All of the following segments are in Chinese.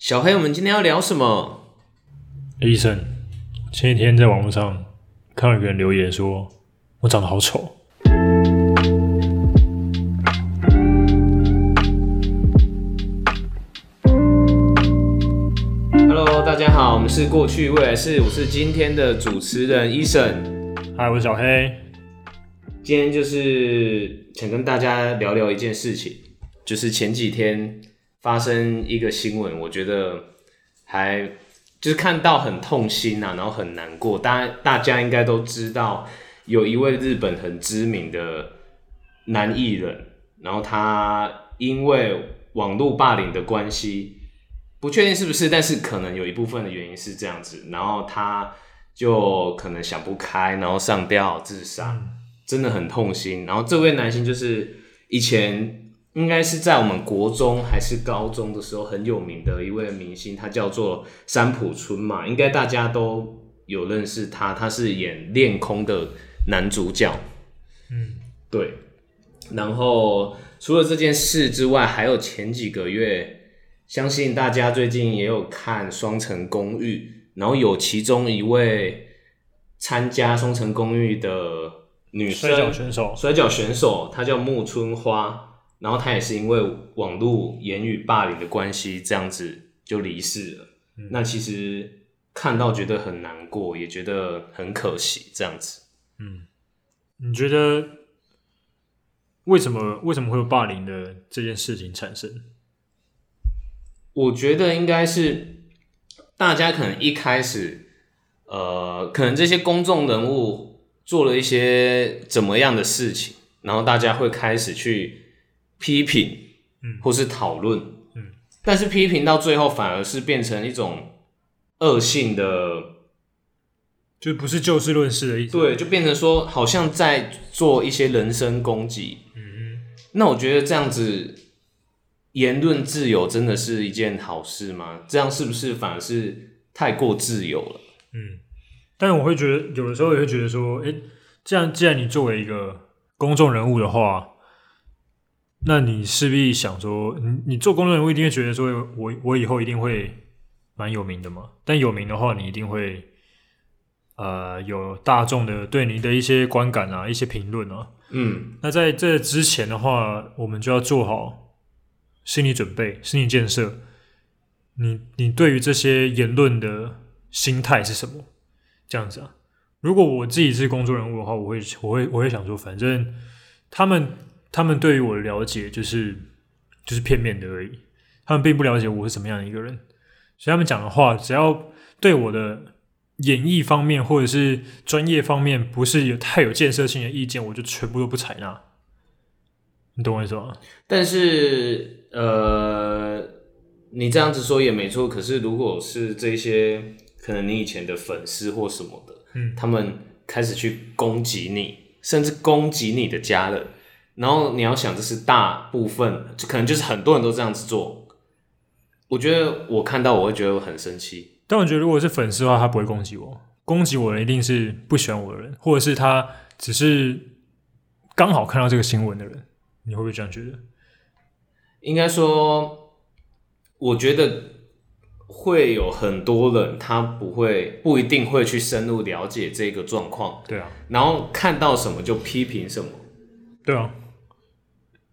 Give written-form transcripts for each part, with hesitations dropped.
小黑，我们今天要聊什么？Eason，前几天在网络上看到有个人留言说，我长得好丑。Hello， 大家好，我们是过去未来式，我是今天的主持人 Eason。嗨，我是小黑。今天就是想跟大家聊聊一件事情，就是前几天发生一个新闻，我觉得还就是看到很痛心啊，然后很难过。大家应该都知道，有一位日本很知名的男艺人，然后他因为网络霸凌的关系，不确定是不是，但是可能有一部分的原因是这样子，然后他就可能想不开，然后上吊自杀，真的很痛心。然后这位男星就是以前应该是在我们国中还是高中的时候很有名的一位明星，他叫做三浦春马，应该大家都有认识他，他是演恋空的男主角。嗯，对。然后除了这件事之外，还有前几个月，相信大家最近也有看《双城公寓》，然后有其中一位参加《双城公寓》的女生摔跤选手，她叫木村花。然后他也是因为网络言语霸凌的关系，这样子就离世了。那其实看到觉得很难过，也觉得很可惜，这样子。嗯，你觉得为什么会有霸凌的这件事情产生？我觉得应该是大家可能一开始，可能这些公众人物做了一些怎么样的事情，然后大家会开始去批评，或是讨论，但是批评到最后反而是变成一种恶性的，就不是就事论事的意思。对，就变成说好像在做一些人身攻击。嗯，那我觉得这样子言论自由真的是一件好事吗？这样是不是反而是太过自由了？嗯，但我会觉得有的时候也会觉得说，这样既然你作为一个公众人物的话，那你势必想说，你做公众人物一定会觉得说，我以后一定会蛮有名的嘛。但有名的话，你一定会有大众的对你的一些观感啊，一些评论啊。嗯。那在这之前的话，我们就要做好心理准备、心理建设。你对于这些言论的心态是什么？这样子啊。如果我自己是公众人物的话，我会想说，反正他们对于我的了解就是片面的而已，他们并不了解我是什么样的一个人，所以他们讲的话，只要对我的演艺方面或者是专业方面不是有太有建设性的意见，我就全部都不采纳。你懂我意思吗？但是你这样子说也没错，可是如果是这些可能你以前的粉丝或什么的，他们开始去攻击你，甚至攻击你的家人。然后你要想，这是大部分，可能就是很多人都这样子做。我觉得我看到我会觉得我很生气。但我觉得如果是粉丝的话，他不会攻击我，攻击我的一定是不喜欢我的人，或者是他只是刚好看到这个新闻的人。你会不会这样觉得？应该说，我觉得会有很多人他不一定会去深入了解这个状况。对啊。然后看到什么就批评什么。对啊。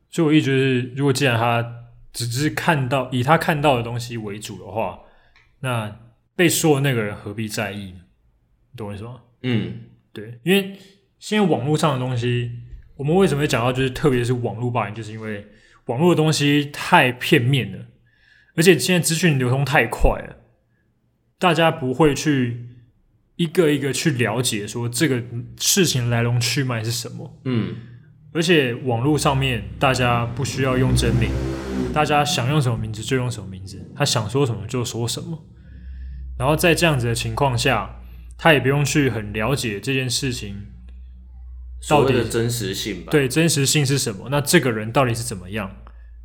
所以我一直觉得，如果既然他只是看到以他看到的东西为主的话，那被说的那个人何必在意？你懂我意思吗？嗯，对，因为现在网络上的东西，我们为什么会讲到就是特别是网络霸凌，就是因为网络的东西太片面了，而且现在资讯流通太快了，大家不会去一个一个去了解说这个事情来龙去脉是什么。嗯。而且网络上面大家不需要用真名，大家想用什么名字就用什么名字，他想说什么就说什么。然后在这样子的情况下，他也不用去很了解这件事情到底所谓的真实性吧。对，真实性是什么，那这个人到底是怎么样，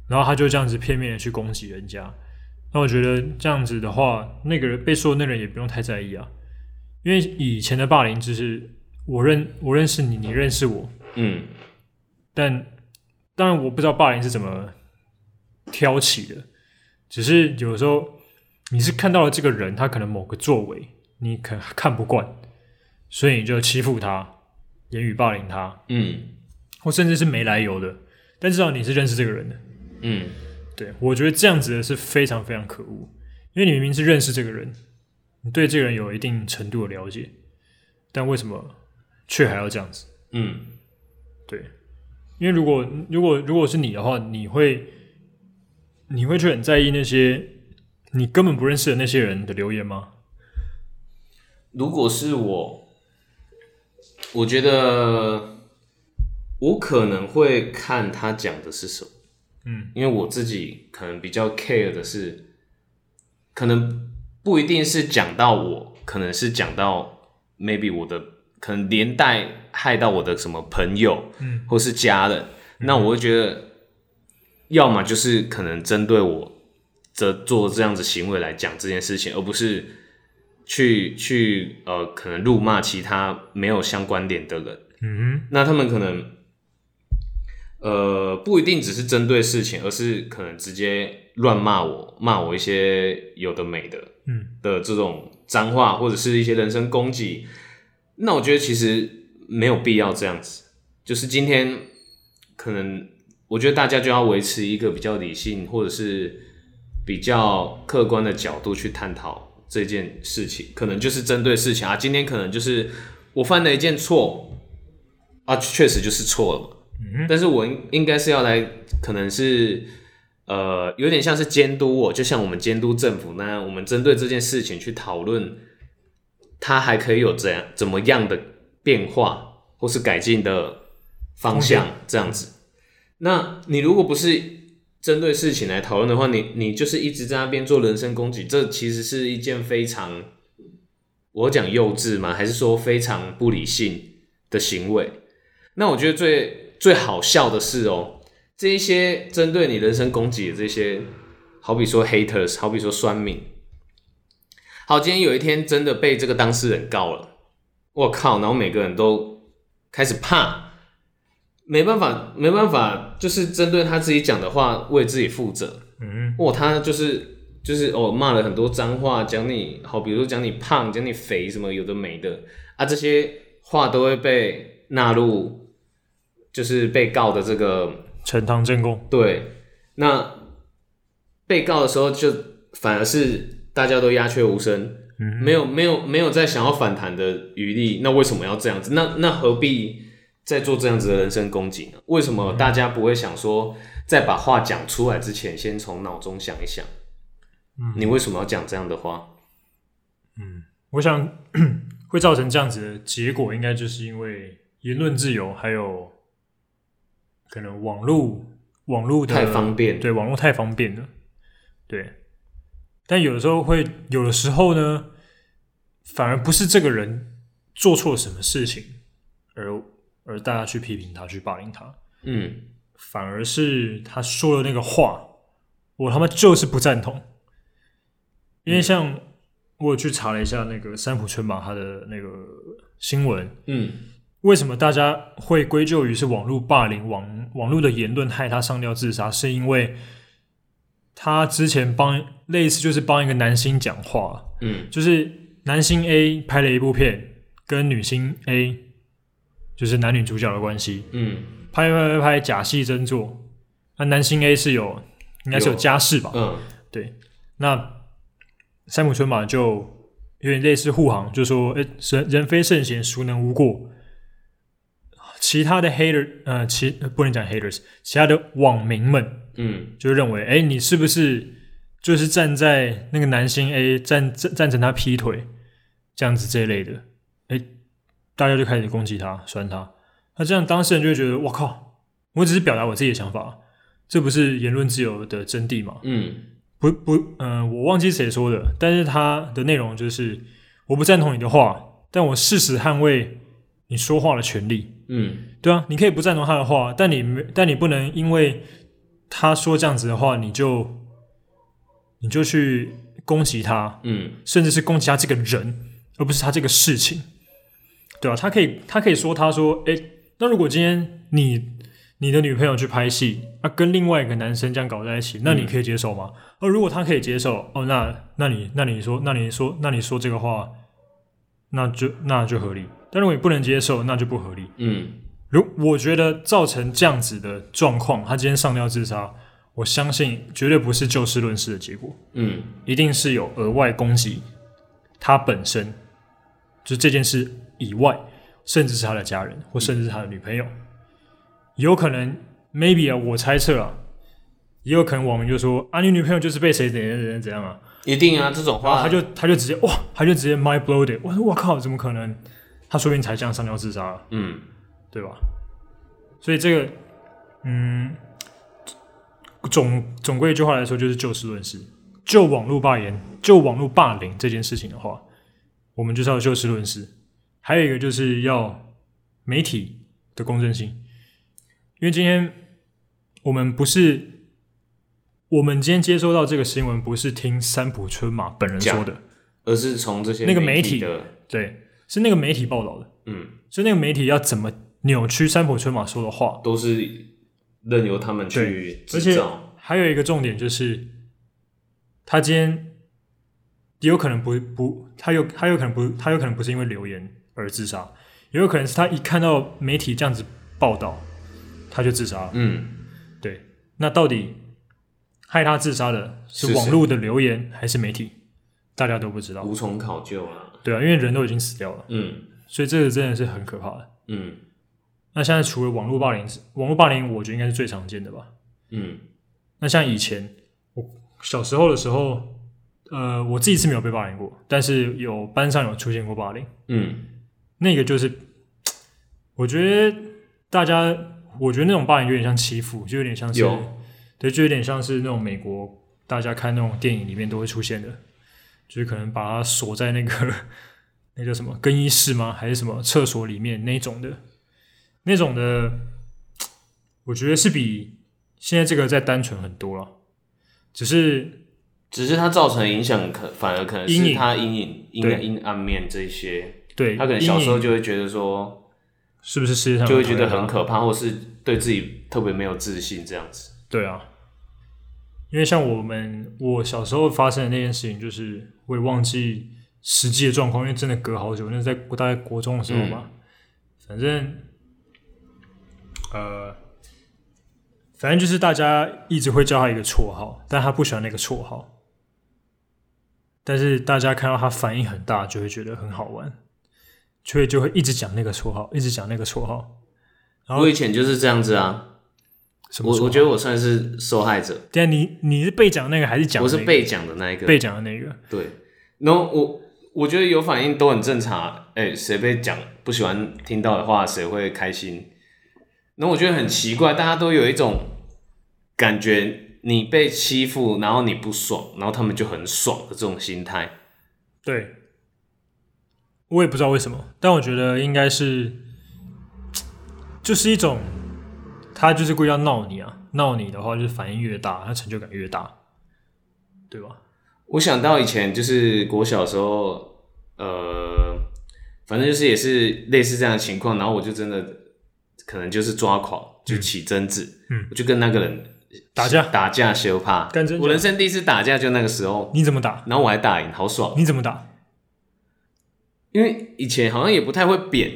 然后他就这样子片面的去攻击人家。那我觉得这样子的话，那个人被说的那个人也不用太在意啊。因为以前的霸凌就是我认识你，你认识我。嗯。但当然我不知道霸凌是怎么挑起的，只是有时候你是看到了这个人他可能某个作为你可能看不惯，所以你就欺负他，言语霸凌他，嗯，或甚至是没来由的，但至少你是认识这个人的，嗯，对，我觉得这样子的是非常非常可恶，因为你明明是认识这个人，你对这个人有一定程度的了解，但为什么却还要这样子？嗯，对，因为如果是你的话，你会去很在意那些你根本不认识的那些人的留言吗？如果是我，我觉得我可能会看他讲的是什么，嗯，因为我自己可能比较 care 的是，可能不一定是讲到我，可能是讲到 maybe 我的，可能连带害到我的什么朋友，嗯，或是家人，嗯，那我会觉得，要么就是可能针对我这做这样子行为来讲这件事情，而不是去可能辱骂其他没有相关联的人。嗯，那他们可能不一定只是针对事情，而是可能直接乱骂我，骂我一些有的没的，嗯，的这种脏话或者是一些人身攻击。那我觉得其实没有必要这样子，就是今天可能我觉得大家就要维持一个比较理性或者是比较客观的角度去探讨这件事情，可能就是针对事情啊，今天可能就是我犯了一件错啊，确实就是错了嘛，嗯，但是我应该是要来，可能是有点像是监督我，就像我们监督政府那样，我们针对这件事情去讨论，它还可以有怎么样的变化或是改进的方向，嗯，这样子。那你如果不是针对事情来讨论的话，你就是一直在那边做人身攻击，这其实是一件非常，我讲幼稚吗？还是说非常不理性的行为？那我觉得最好笑的是哦，这一些针对你人身攻击的这些，好比说 haters， 好比说酸民，好，今天有一天真的被这个当事人告了，我靠，然后每个人都开始怕。没办法，就是针对他自己讲的话为自己负责。嗯，哦，他就是哦骂了很多脏话，讲你好，比如说讲你胖，讲你肥什么有的没的啊，这些话都会被纳入，就是被告的这个呈堂证供。对，那被告的时候就反而是大家都鸦雀无声，嗯，没有再想要反弹的余力。那为什么要这样子？那何必在做这样子的人身攻击呢？为什么大家不会想说，在把话讲出来之前，先从脑中想一想，嗯，你为什么要讲这样的话？嗯，我想会造成这样子的结果，应该就是因为言论自由，还有可能网络的太方便，对，网络太方便了，对。但有的时候呢，反而不是这个人做错什么事情，而大家去批评他，去霸凌他，嗯，反而是他说的那个话，我他妈就是不赞同。因为像我有去查了一下那个三浦春马他的那个新闻，嗯，为什么大家会归咎于是网络霸凌、网络的言论害他上吊自杀，是因为他之前类似就是帮一个男星讲话，嗯，就是男星 A 拍了一部片，跟女星 A。就是男女主角的关系，嗯，拍假戏真做，那男星 A 是有，应该是有家室吧，嗯，对，那三浦春马就有点类似护航，就说，人非圣贤，孰能无过？其他的 hater， 不能讲 haters， 其他的网民们，嗯，就认为，你是不是就是站在那个男星 A 赞成他劈腿这样子这一类的，大家就开始攻击他、酸他，那这样当事人就会觉得：“我靠，我只是表达我自己的想法，这不是言论自由的真谛吗？”嗯，我忘记谁说的，但是他的内容就是：“我不赞同你的话，但我誓死捍卫你说话的权利。”嗯，对啊，你可以不赞同他的话，但你不能因为他说这样子的话，你就去攻击他，嗯，甚至是攻击他这个人，而不是他这个事情。对啊，他可以说，那如果今天你你的女朋友去拍戏跟另外一个男生这样搞在一起，那你可以接受吗？如果他可以接受，那你说这个话，那就合理。但如果你不能接受，那就不合理。我觉得造成这样子的状况，他今天上吊自杀，我相信绝对不是就事论事的结果，一定是有额外攻击他本身，就这件事以外，甚至是他的家人，或甚至是他的女朋友，有可能 maybe 我猜测也有可能网民就说你女朋友就是被谁怎样一定这种话他就直接mind bloated， 我靠，怎么可能？他说不定才这样上吊自杀了，对吧？所以这个总归一句话来说，就是就事论事。就网络霸言、就网络霸凌这件事情的话，我们就是要就事论事。还有一个就是要媒体的公正性，因为今天我们今天接收到这个新闻，不是听三浦春马本人说的，而是从这些媒体的，对，是那个媒体报道的，所以那个媒体要怎么扭曲三浦春马说的话，都是任由他们去制造。而且还有一个重点就是，他今天有可能他有可能不是因为流言而自杀，也有可能是他一看到媒体这样子报道，他就自杀了。对。那到底害他自杀的是网络的流言还是媒体？大家都不知道，无从考究了。对啊，因为人都已经死掉了。所以这个真的是很可怕的。那现在除了网络霸凌我觉得应该是最常见的吧。那像以前我小时候的时候，我自己是没有被霸凌过，但是有班上有出现过霸凌。那个就是我觉得那种霸凌有点像欺负，就有点像是对，就有点像是那种美国大家看那种电影里面都会出现的，就是可能把它锁在那叫什么更衣室吗？还是什么厕所里面那种的，我觉得是比现在这个再单纯很多了。只是它造成影响，反而可能是它阴暗面这些。对，他可能小时候就会觉得说，是不是世界上就会觉得很可怕，或是对自己特别没有自信这样子。对啊，因为像我小时候发生的那件事情，就是我也忘记实际的状况，因为真的隔好久，那是在大概国中的时候吧。反正就是大家一直会叫他一个绰号，但他不喜欢那个绰号，但是大家看到他反应很大，就会觉得很好玩，所以就会一直讲那个绰号，一直讲那个绰号。然后我以前就是这样子啊，我觉得我算是受害者。对啊，你是被讲的那个还是讲的那个？我是被讲的那一个，被讲的那个。对，然后我觉得有反应都很正常，谁被讲不喜欢听到的话，谁会开心？然后我觉得很奇怪，大家都有一种感觉，你被欺负，然后你不爽，然后他们就很爽的这种心态。对，我也不知道为什么，但我觉得应该是，就是一种，他就是故意要闹你啊，闹你的话就是反应越大，他成就感越大，对吧？我想到以前就是国小的时候，反正就是也是类似这样的情况，然后我就真的可能就是抓狂，就起争执，我就跟那个人打架羞怕，我人生第一次打架就那个时候。你怎么打？然后我还打赢，好爽。你怎么打？因为以前好像也不太会扁，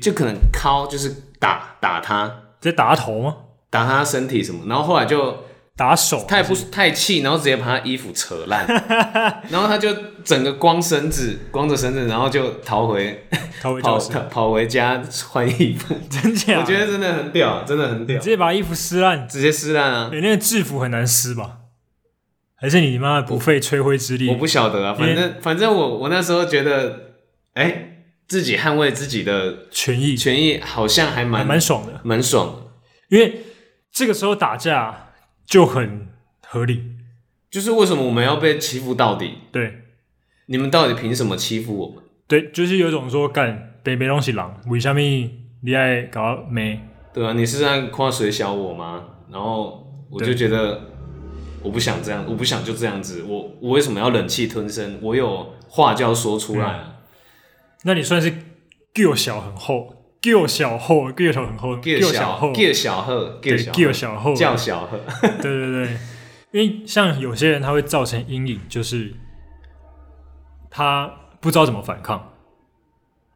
就可能敲，就是打他，直接打头吗？打他身体什么？然后后来就。打手，他也不太气，然后直接把他衣服扯烂，然后他就整个光着绳子，然后逃回教室，跑回家换衣服。真假？我觉得真的很屌，真的很屌。直接把衣服撕烂，直接撕烂啊！那个制服很难撕吧？还是你妈不费吹灰之力？我不晓得啊，反正我那时候觉得，自己捍卫自己的权益好像还蛮爽的，蛮爽的。因为这个时候打架。就很合理，就是为什么我们要被欺负到底？对，你们到底凭什么欺负我们？对，就是有种说干北东西狼，为什么你爱搞美？对啊，你是在夸水小我吗？然后我就觉得我不想这样，我不想就这样子，我为什么要忍气吞声？我有话就要说出来。那你算是 Q 小很厚，叫小号，叫小很厚，叫小号，对对对，因为像有些人他会造成阴影，就是他不知道怎么反抗，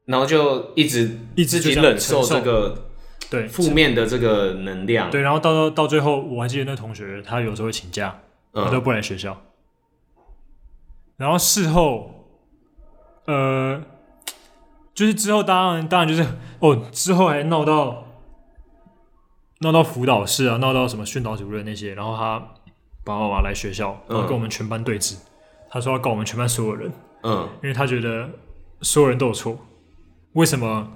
然后就一直自己忍受这个对负面的这个能量，对，然后到最后，我还记得那同学他有时候会请假，他都不来学校，然后事后，就是之后当然就是哦，之后还闹到辅导室啊，闹到什么训导主任那些，然后他爸爸妈妈来学校，然后跟我们全班对峙，他说要告我们全班所有人，因为他觉得所有人都有错，为什么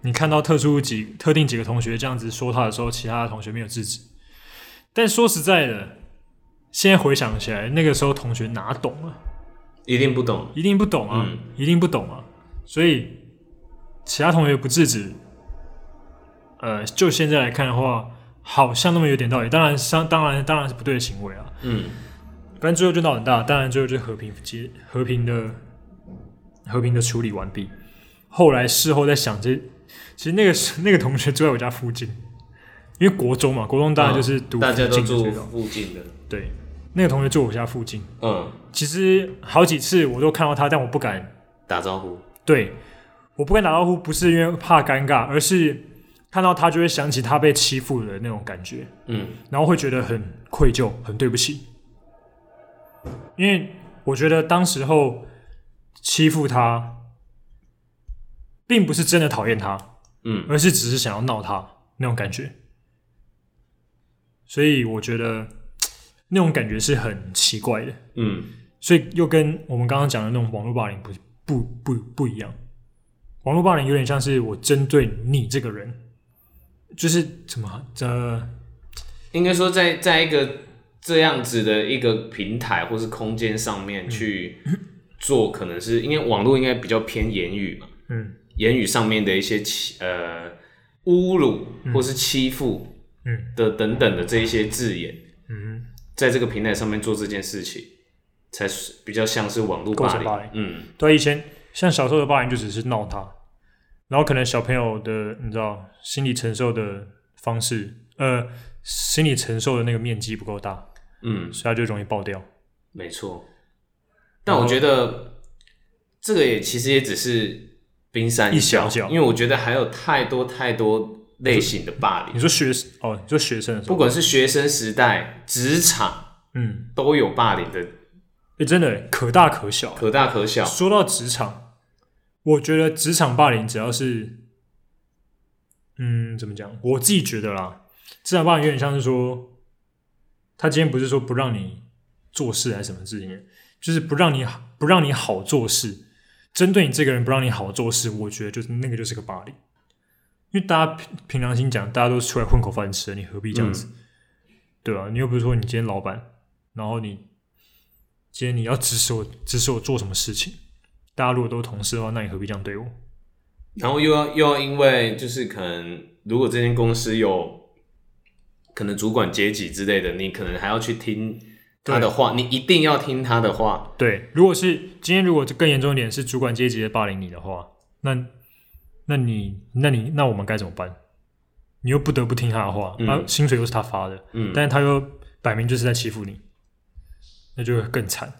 你看到特定几个同学这样子说他的时候，其他的同学没有制止？但说实在的，现在回想起来，那个时候同学哪懂啊？一定不懂啊！所以。其他同学不制止，就现在来看的话，好像那么有点道理。当然是不对的行为啊。反正最后就闹很大，当然最后就和平的处理完毕。后来事后在想，其实那个同学住在我家附近，因为国中嘛，国中当然就是大家都住附近的。对，那个同学住我家附近。其实好几次我都看到他，但我不敢打招呼。对。我不敢打招呼，不是因为怕尴尬，而是看到他就会想起他被欺负的那种感觉，然后会觉得很愧疚，很对不起。因为我觉得当时候欺负他，并不是真的讨厌他，而是只是想要闹他那种感觉。所以我觉得那种感觉是很奇怪的，所以又跟我们刚刚讲的那种网络霸凌不一样。网络霸凌有点像是我针对你这个人，就是怎么应该说在一个这样子的一个平台或是空间上面去做，可能是因为网络应该比较偏言语嘛，言语上面的一些侮辱或是欺负的等等的这一些字眼，在这个平台上面做这件事情，才比较像是网络霸凌。对，以前。像小时候的霸凌就只是闹他，然后可能小朋友的你知道心理承受的方式，心理承受的那个面积不够大，所以他就容易爆掉。没错，但我觉得这个其实也只是冰山一角，因为我觉得还有太多类型的霸凌。你说学生的时候，不管是学生时代、职场，都有霸凌的，真的可大可小。说到职场。我觉得职场霸凌只要是，怎么讲？我自己觉得啦，职场霸凌有点像是说，他今天不是说不让你做事还是什么事情，就是不让你好做事，针对你这个人不让你好做事，我觉得那个就是个霸凌。因为大家凭良心讲，大家都出来混口饭吃，你何必这样子？对啊，你又不是说你今天老板，然后你今天你要指使我做什么事情？大家如果都是同事的话，那你何必这样对我？然后又要因为就是可能，如果这间公司有可能主管阶级之类的，你可能还要去听他的话，你一定要听他的话。对，如果是今天如果更严重一点是主管阶级的霸凌你的话，那我们该怎么办？你又不得不听他的话，薪水又是他发的，但是他又摆明就是在欺负你，那就会更惨。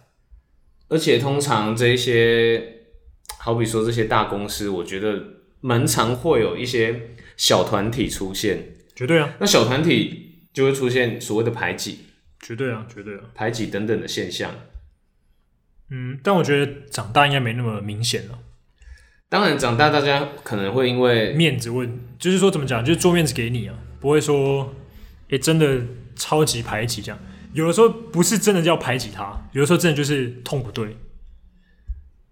而且通常这些，好比说这些大公司，我觉得蛮常会有一些小团体出现，绝对啊。那小团体就会出现所谓的排挤，绝对啊，排挤等等的现象。但我觉得长大应该没那么明显了。当然，长大大家可能会因为面子问，就是说怎么讲，就是做面子给你啊，不会说，真的超级排挤这样。有的时候不是真的要排挤他，有的时候真的就是痛不对。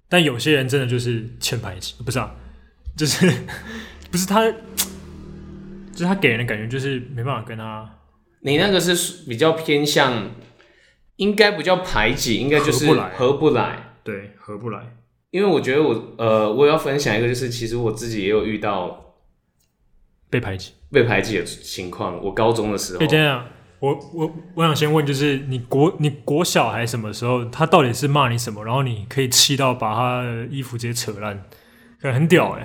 但有些人真的就是欠排挤，不是啊，就是不是他，就是他给人的感觉就是没办法跟他。你那个是比较偏向，应该不叫排挤，应该就是合不来。对，合不来。因为我觉得我要分享一个，就是其实我自己也有遇到被排挤的情况。我高中的时候。这样。我想先问，就是你国小还什么时候，他到底是骂你什么，然后你可以气到把他的衣服直接扯烂，很屌。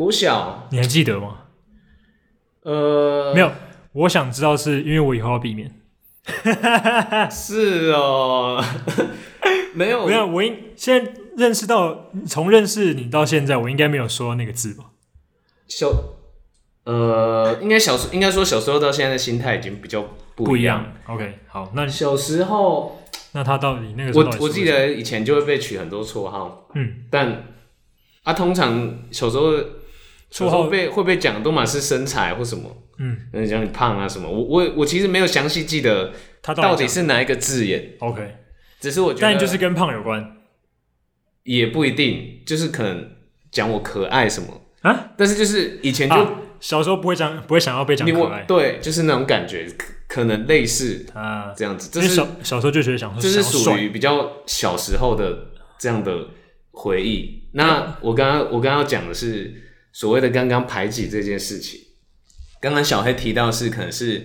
国小你还记得吗？没有，我想知道是因为我以后要避免。是哦，没有没有，我现在认识到，从认识你到现在，我应该没有说那个字吧？应该说小时候到现在的心态已经比较不一样。OK， 好，那小时候，那他到底那个時候到底是不是？我记得以前就会被取很多绰号，嗯，但通常小时候。绰号会被讲，都嘛是身材或什么，嗯，讲你胖啊什么。我其实没有详细记得他到底是哪一个字眼。OK， 只是我觉得，但就是跟胖有关，也不一定，就是可能讲我可爱什么啊。但是就是以前就、小时候不会想要被讲可爱，对，就是那种感觉，可能类似啊这样子。这是小时候就觉得想，就是属于比较小时候的这样的回忆。那我刚刚要讲的是。所谓的刚刚排挤这件事情，刚刚小黑提到的是可能是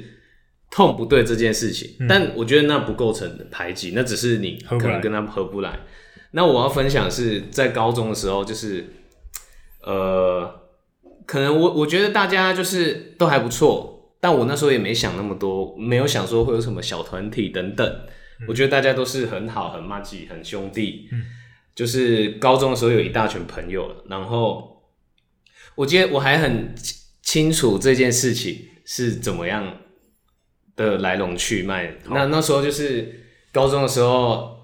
痛不对这件事情，但我觉得那不构成排挤，那只是你可能跟他合不来。那我要分享的是在高中的时候，就是可能我觉得大家就是都还不错，但我那时候也没想那么多，没有想说会有什么小团体等等。我觉得大家都是很好、很麻吉、很兄弟。就是高中的时候有一大群朋友了，然后。我记得我还很清楚这件事情是怎么样的来龙去脉。那时候就是高中的时候，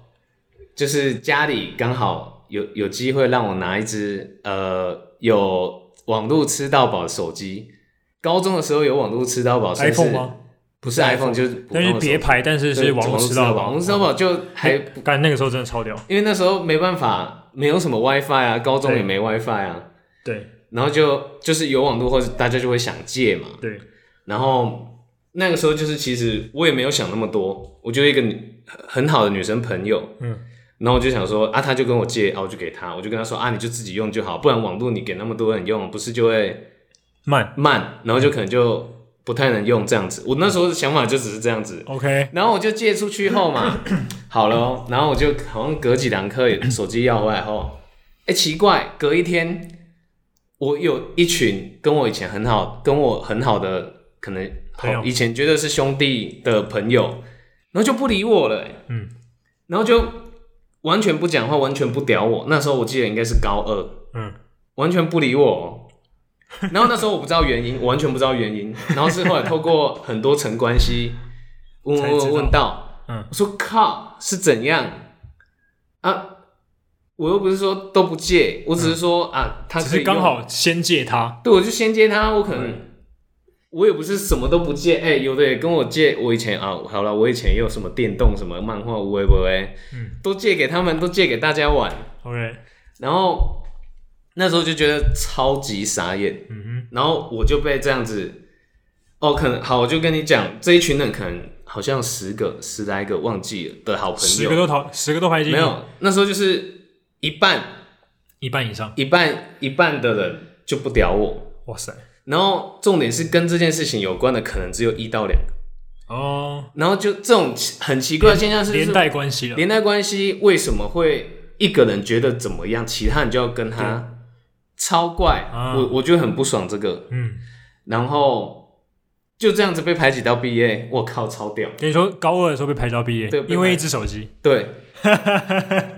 就是家里刚好有机会让我拿一支有网路吃到饱的手机。高中的时候有网路吃到饱 ，iPhone 吗？不是 iPhone 就是普通的手机，但是别牌，但是是网路吃到饱。网路吃到饱就还干那个时候真的超屌，因为那时候没办法，没有什么 WiFi 啊，高中也没 WiFi 啊，对。然后就是有网路或者大家就会想借嘛，对。然后那个时候就是其实我也没有想那么多，我就一个很好的女生朋友，嗯。然后我就想说啊，她就跟我借，啊我就给她，我就跟她说啊，你就自己用就好，不然网路你给那么多人用，不是就会慢，然后就可能就不太能用这样子。我那时候的想法就只是这样子 ，OK。然后我就借出去后嘛，好了、哦，然后我就好像隔几堂课手机要回来后，哎奇怪，隔一天。我有一群跟我以前很好，的可能以前觉得是兄弟的朋友，然后就不理我了、欸，嗯，然后就完全不讲话，完全不屌我。那时候我记得应该是高二，嗯，完全不理我。然后那时候我不知道原因，我完全不知道原因。然后是后来透过很多层关系问到，嗯，我说靠是怎样啊？我又不是说都不借，我只是说、他可以只是刚好先借他，对，我就先借他。我可能、我也不是什么都不借，有的也跟我借。我以前啊，好了，我以前也有什么电动、什么漫画、无为不为，都借给他们，都借给大家玩。OK， 然后那时候就觉得超级傻眼，然后我就被这样子，哦，可能好，我就跟你讲，这一群人可能。好像10来个忘记了的好朋友，10个都排进，没有，那时候就是。一半以上，一半的人就不屌我，哇塞！然后重点是跟这件事情有关的，可能只有1到2个哦。然后就这种很奇怪的现象是连带关系为什么会一个人觉得怎么样，其他人就要跟他超怪？我就很不爽这个，嗯。然后就这样子被排挤到毕业，我靠，超屌！跟你说，高二的时候被排挤到毕业，对，因为一只手机，对。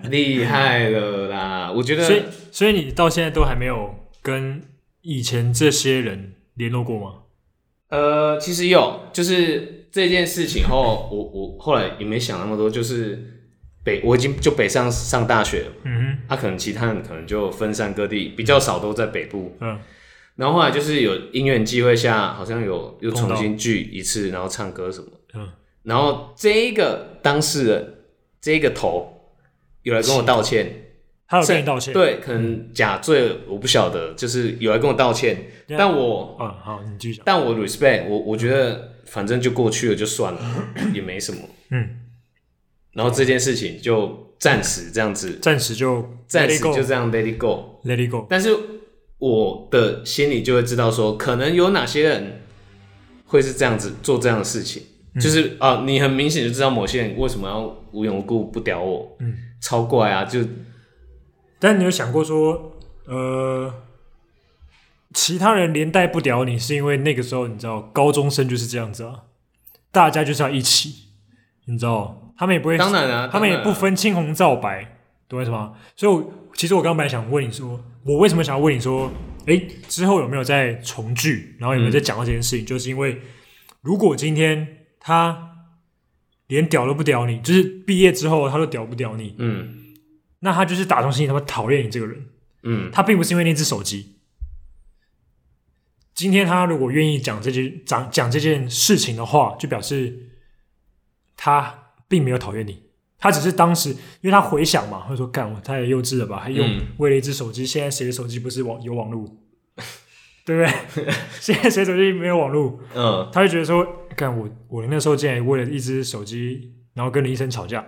厉害了啦！我觉得，所以你到现在都还没有跟以前这些人联络过吗？其实有，就是这件事情后，我后来也没想那么多，就是我已经就北上大学了，嗯哼，可能其他人可能就分散各地，比较少都在北部，嗯。然后后来就是有因缘机会下，好像又重新聚一次，然后唱歌什么，嗯。然后这一个当事人。这个头有来跟我道歉，他有跟你道歉，对，可能假醉我不晓得，就是有来跟我道歉，但我，好，你继续讲，但我 respect， 我觉得反正就过去了就算了，也没什么，嗯，然后这件事情就暂时这样子，暂时就这样 let it go， 但是我的心里就会知道说，可能有哪些人会是这样子做这样的事情。就是你很明显就知道某些人为什么要无缘无故不屌我，嗯，超怪啊！就，但你有想过说，其他人连带不屌你，是因为那个时候你知道高中生就是这样子啊，大家就是要一起，你知道他们也不会，当然他们也不分青红皂白，懂为什么？所以其实我刚才想问你说，我为什么想要问你说，之后有没有再重聚，然后有没有再讲到这件事情，就是因为如果今天他连屌都不屌你，就是毕业之后他都屌不屌你，那他就是打从心里他们讨厌你这个人，他并不是因为那只手机。今天他如果愿意讲这件事情的话，就表示他并没有讨厌你，他只是当时因为他回想嘛，他说干我太幼稚了吧，还用为了一只手机，现在谁的手机不是有网路对不对？现在谁手机没有网路，他就觉得说干我那时候竟然为了一只手机然后跟医生吵架。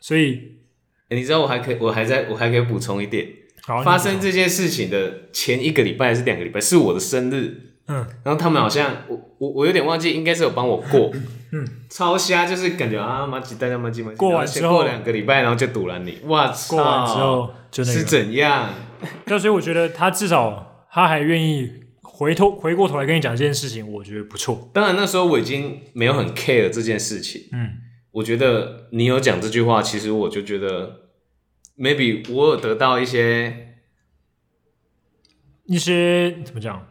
所以你知道我还可以补充一点。发生这件事情的前一个礼拜还是2个礼拜是我的生日，然后他们好像我有点忘记，应该是有帮我过，超瞎，就是感觉啊麻吉大家麻吉，过完之后过2个礼拜，然后就堵拦你，哇操！过完之后就那个是怎样？所以我觉得他至少他还愿意回过头来跟你讲这件事情，我觉得不错。当然那时候我已经没有很 care 这件事情，我觉得你有讲这句话，其实我就觉得。maybe 我有得到一些怎么讲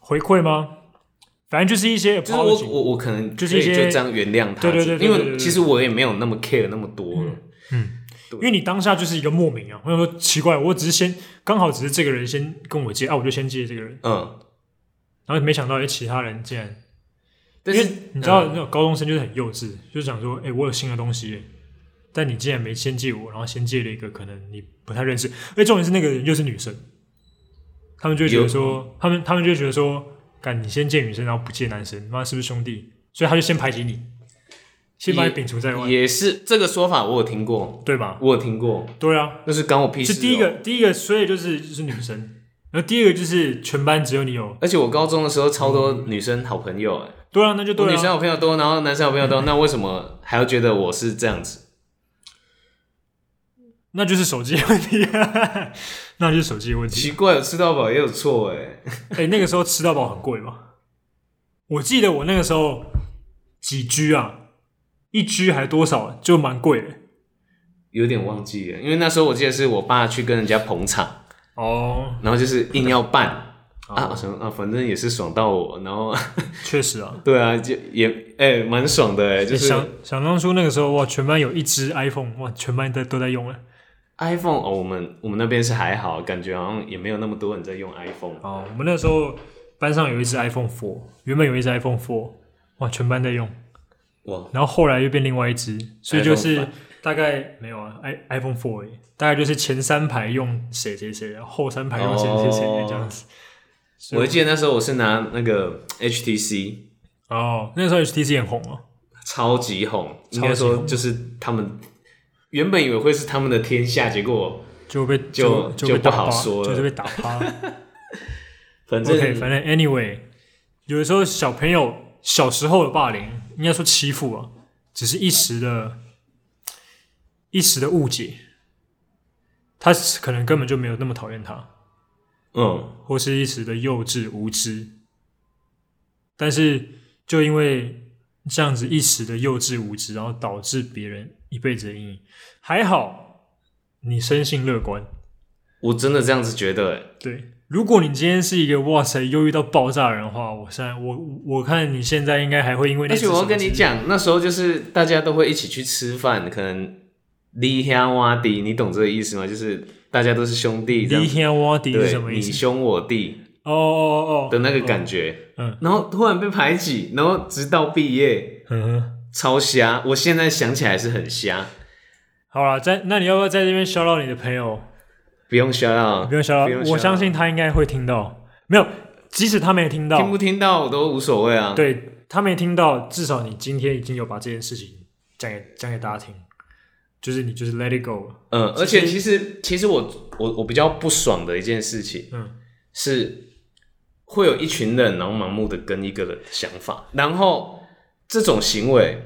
回馈吗？反正就是一些，就是我可能就是一些就这样原谅他，对，因为其实我也没有那么 care 那么多了，因为你当下就是一个莫名啊，我想说奇怪，我只是刚好只是这个人先跟我借啊，我就先借这个人，然后没想到其他人竟然，但是你知道那种高中生就是很幼稚，就是想说我有新的东西耶。但你竟然没先借我，然后先借了一个可能你不太认识，而重点是那个人又是女生，他们就觉得说，他们就觉得说，干你先借女生，然后不借男生，妈是不是兄弟？所以他就先排挤你，先把你摒除在外。也是这个说法，我有听过，对吧？我有听过，对啊，那是干我屁事。第一个，所以就是女生，然后第二个就是全班只有你有，而且我高中的时候超多女生好朋友，对啊，那就对啊，我女生好朋友多，然后男生好朋友多，那为什么还要觉得我是这样子？那就是手机问题，那就是手机问题。奇怪，有吃到饱也有错那个时候吃到饱很贵嘛？我记得我那个时候几 G 啊，1G 还多少，就蛮贵的。有点忘记了，因为那时候我记得是我爸去跟人家捧场哦，然后就是硬要办反正也是爽到我，然后确实啊，对啊，就也蛮爽的就是想当初那个时候哇，全班有1只 iPhone， 哇，全班都在用了。iPhone 我们那边是还好，感觉好像也没有那么多人在用 iPhone。我们那时候班上有1只 iPhone 4， 原本有1只 iPhone 4， 哇，全班在用。哇，然后后来又变另外1只，所以就是大概没有啊 ，iPhone 4， 大概就是前3排用谁谁谁，后3排用谁谁谁这样子。我还记得那时候我是拿那个 HTC， 那时候 HTC 很红超级红，应该说就是他们。原本以为会是他们的天下，结果就不好说了，就是被打趴。反正 anyway， 有的时候小朋友小时候的霸凌，应该说欺负啊，只是一时的误解，他可能根本就没有那么讨厌他，或是一时的幼稚无知，但是就因为这样子一时的幼稚无知，然后导致别人。一辈子的阴影，还好你生性乐观，我真的这样子觉得对，如果你今天是一个哇塞忧郁到爆炸的人的话，我看你现在应该还会因为那。而且我要跟你讲，那时候就是大家都会一起去吃饭，可能你兄我弟，你懂这个意思吗？就是大家都是兄弟，你兄我弟是什么意思？你兄我弟的那个感觉，然后突然被排挤，然后直到毕业，超瞎，我现在想起来是很瞎。好啦，那你要不要在这边 shout out 你的朋友？不用 shout out， 我相信他应该会听到。没有，即使他没听到，听不听到我都无所谓啊。对，他没听到，至少你今天已经有把这件事情讲给大家听，就是你就是 let it go。而且其实我比较不爽的一件事情，是会有一群人然后盲目的跟一个人的想法，然后。这种行为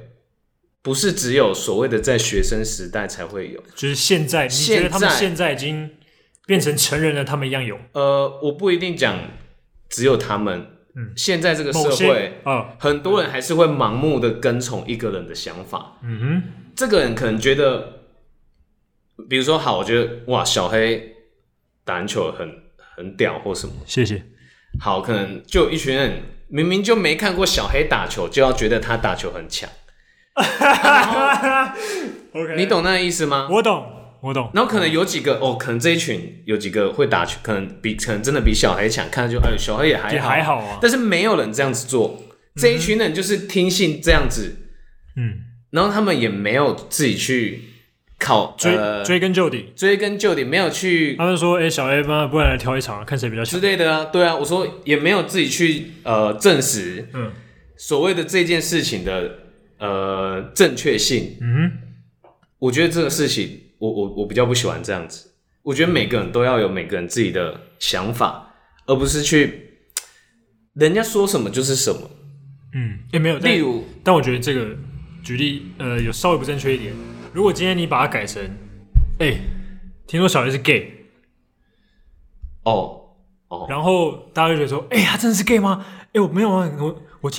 不是只有所谓的在学生时代才会有，就是现在你觉得他们现在已经变成成人了他们一样有。我不一定讲只有他们，现在这个社会，很多人还是会盲目的跟从一个人的想法。嗯哼，这个人可能觉得，比如说，好，我觉得哇，小黑打篮球很屌或什么，谢谢。好，可能就有一群人明明就没看过小黑打球，就要觉得他打球很强。okay, 你懂那个意思吗？我懂。然后可能有几个可能这一群有几个会打球，可能真的比小黑强，看就小黑也还好啊。但是没有人这样子做，这一群人就是听信这样子，然后他们也没有自己去追根究底，没有去。他们说，小黑嘛，不然来挑一场，看谁比较强之类的啊。对啊，我说也没有自己去证实，所谓的这件事情的正确性。我觉得这个事情。我比较不喜欢这样子，我觉得每个人都要有每个人自己的想法，而不是去人家说什么就是什么。没有。例如，但我觉得这个举例有稍微不正确一点。如果今天你把它改成，听说小黑是 gay， 然后大家就觉得说，他真的是 gay 吗？我没有啊，我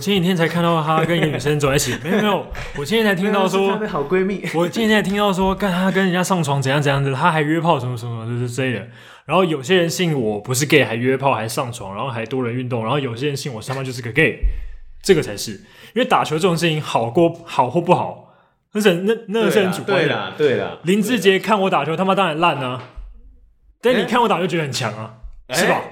前几天才看到他跟一个女生走在一起，没有，我前几天才听到说，干他跟人家上床怎样怎样的，他还约炮什么什么就是这类的。然后有些人信我不是 gay， 还约炮还上床，然后还多人运动，然后有些人信我他妈就是个 gay， 这个才是。因为打球这种事情好或不好，那是很主观的。对啦，林志杰看我打球他妈当然烂啊，但你看我打就觉得很强啊，是吧？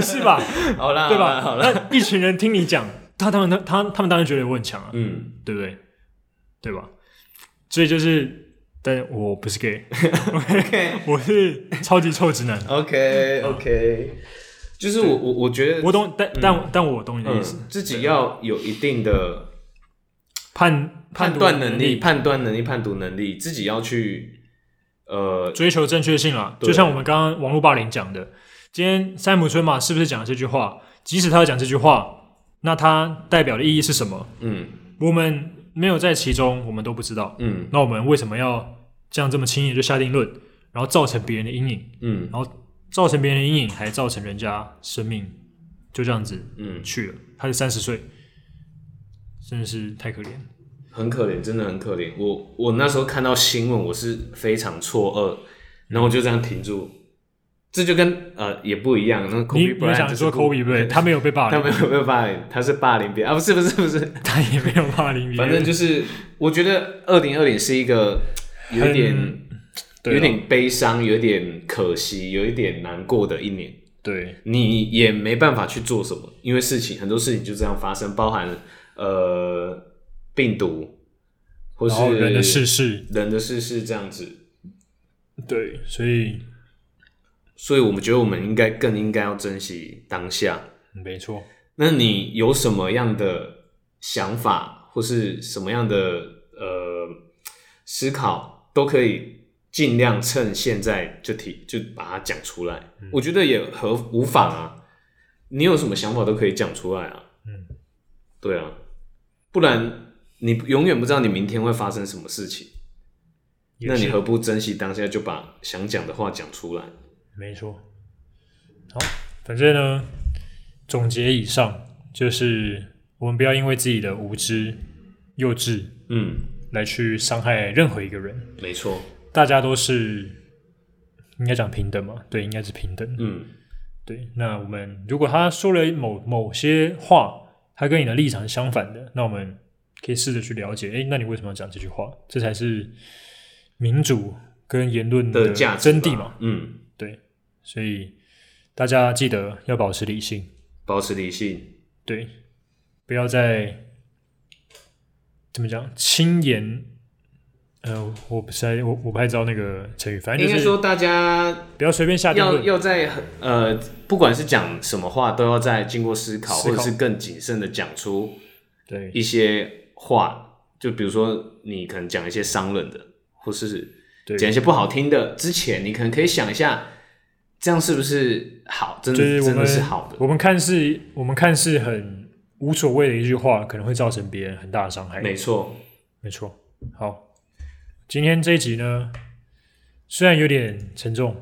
是吧？好啦，对吧？好啦那一群人听你讲，他们当然觉得我很强啊，对不对？对吧？所以就是，但我不是 gay， okay, 我是超级臭直男。OK， 就是我觉得我懂，但我懂你的意思，自己要有一定的判断能力，自己要去追求正确性啦。就像我们刚刚网络霸凌讲的。今天山姆春马是不是讲这句话？即使他要讲这句话，那他代表的意义是什么？我们没有在其中，我们都不知道。那我们为什么要这么轻易就下定论，然后造成别人的阴影？然后造成别人的阴影，还造成人家生命就这样子去了。他是30岁，真的是太可怜，很可怜，真的很可怜。我那时候看到新闻，我是非常错愕，然后我就这样停住。这就跟也不一样，那 Kobe Bryant 想说 Kobe Bryant 他没有被霸凌，他是霸凌别人啊，不是，他也没有霸凌别人。反正就是，我觉得2020是一个有点悲伤，有点可惜，有一点难过的一年。对，你也没办法去做什么，因为很多事情就这样发生，包含病毒，或是人的世事这样子。对，所以我们觉得我们更应该要珍惜当下。没错。那你有什么样的想法或是什么样的思考，都可以尽量趁现在就把它讲出来。我觉得也无妨啊。你有什么想法都可以讲出来啊。对啊。不然你永远不知道你明天会发生什么事情。那你何不珍惜当下，就把想讲的话讲出来。没错。好，反正呢，总结以上就是我们不要因为自己的无知、幼稚，来去伤害任何一个人。没错，大家都是应该讲平等嘛？对，应该是平等。对。那我们如果他说了某些话，他跟你的立场是相反的，那我们可以试着去了解，那你为什么要讲这句话？这才是民主跟言论的真谛嘛？对，所以大家记得要保持理性，对，不要再怎么讲轻言，我不太知道那个成语，反正就是应该说大家不要随便下定论，要在不管是讲什么话，都要在经过思考或者是更谨慎的讲出一些话，就比如说你可能讲一些伤人的，或是。讲一些不好听的之前，你可能可以想一下，这样是不是好？真的是好的。我们看似很无所谓的一句话，可能会造成别人很大的伤害。没错，好，今天这一集呢，虽然有点沉重，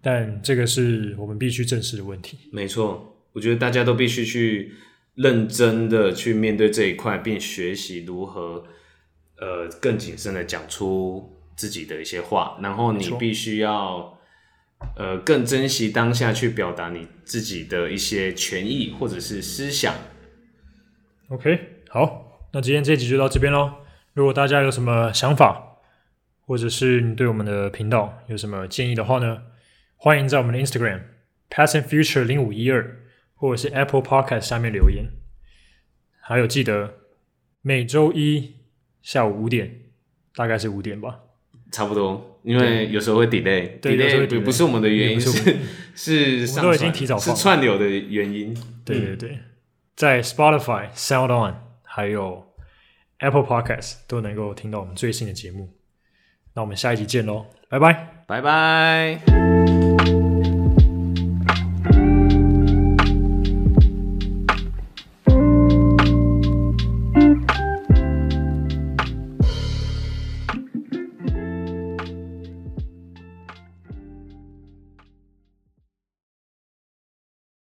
但这个是我们必须正视的问题。没错，我觉得大家都必须去认真的去面对这一块，并学习如何更谨慎的讲出自己的一些话，然后你必须要更珍惜当下去表达你自己的一些权益或者是思想。 OK， 好，那今天这集就到这边咯。如果大家有什么想法，或者是你对我们的频道有什么建议的话呢，欢迎在我们的 Instagram PastandFuture0512 或者是 Apple Podcast 下面留言。还有记得每周一下午5点，大概是5点吧，差不多，因为有时候会 delay 不是我们的原因， 是上传，我们都已经提早放了，是串流的原因。对对对，在 Spotify、Sound On 还有 Apple Podcast 都能够听到我们最新的节目。那我们下一集见咯，拜拜，拜拜。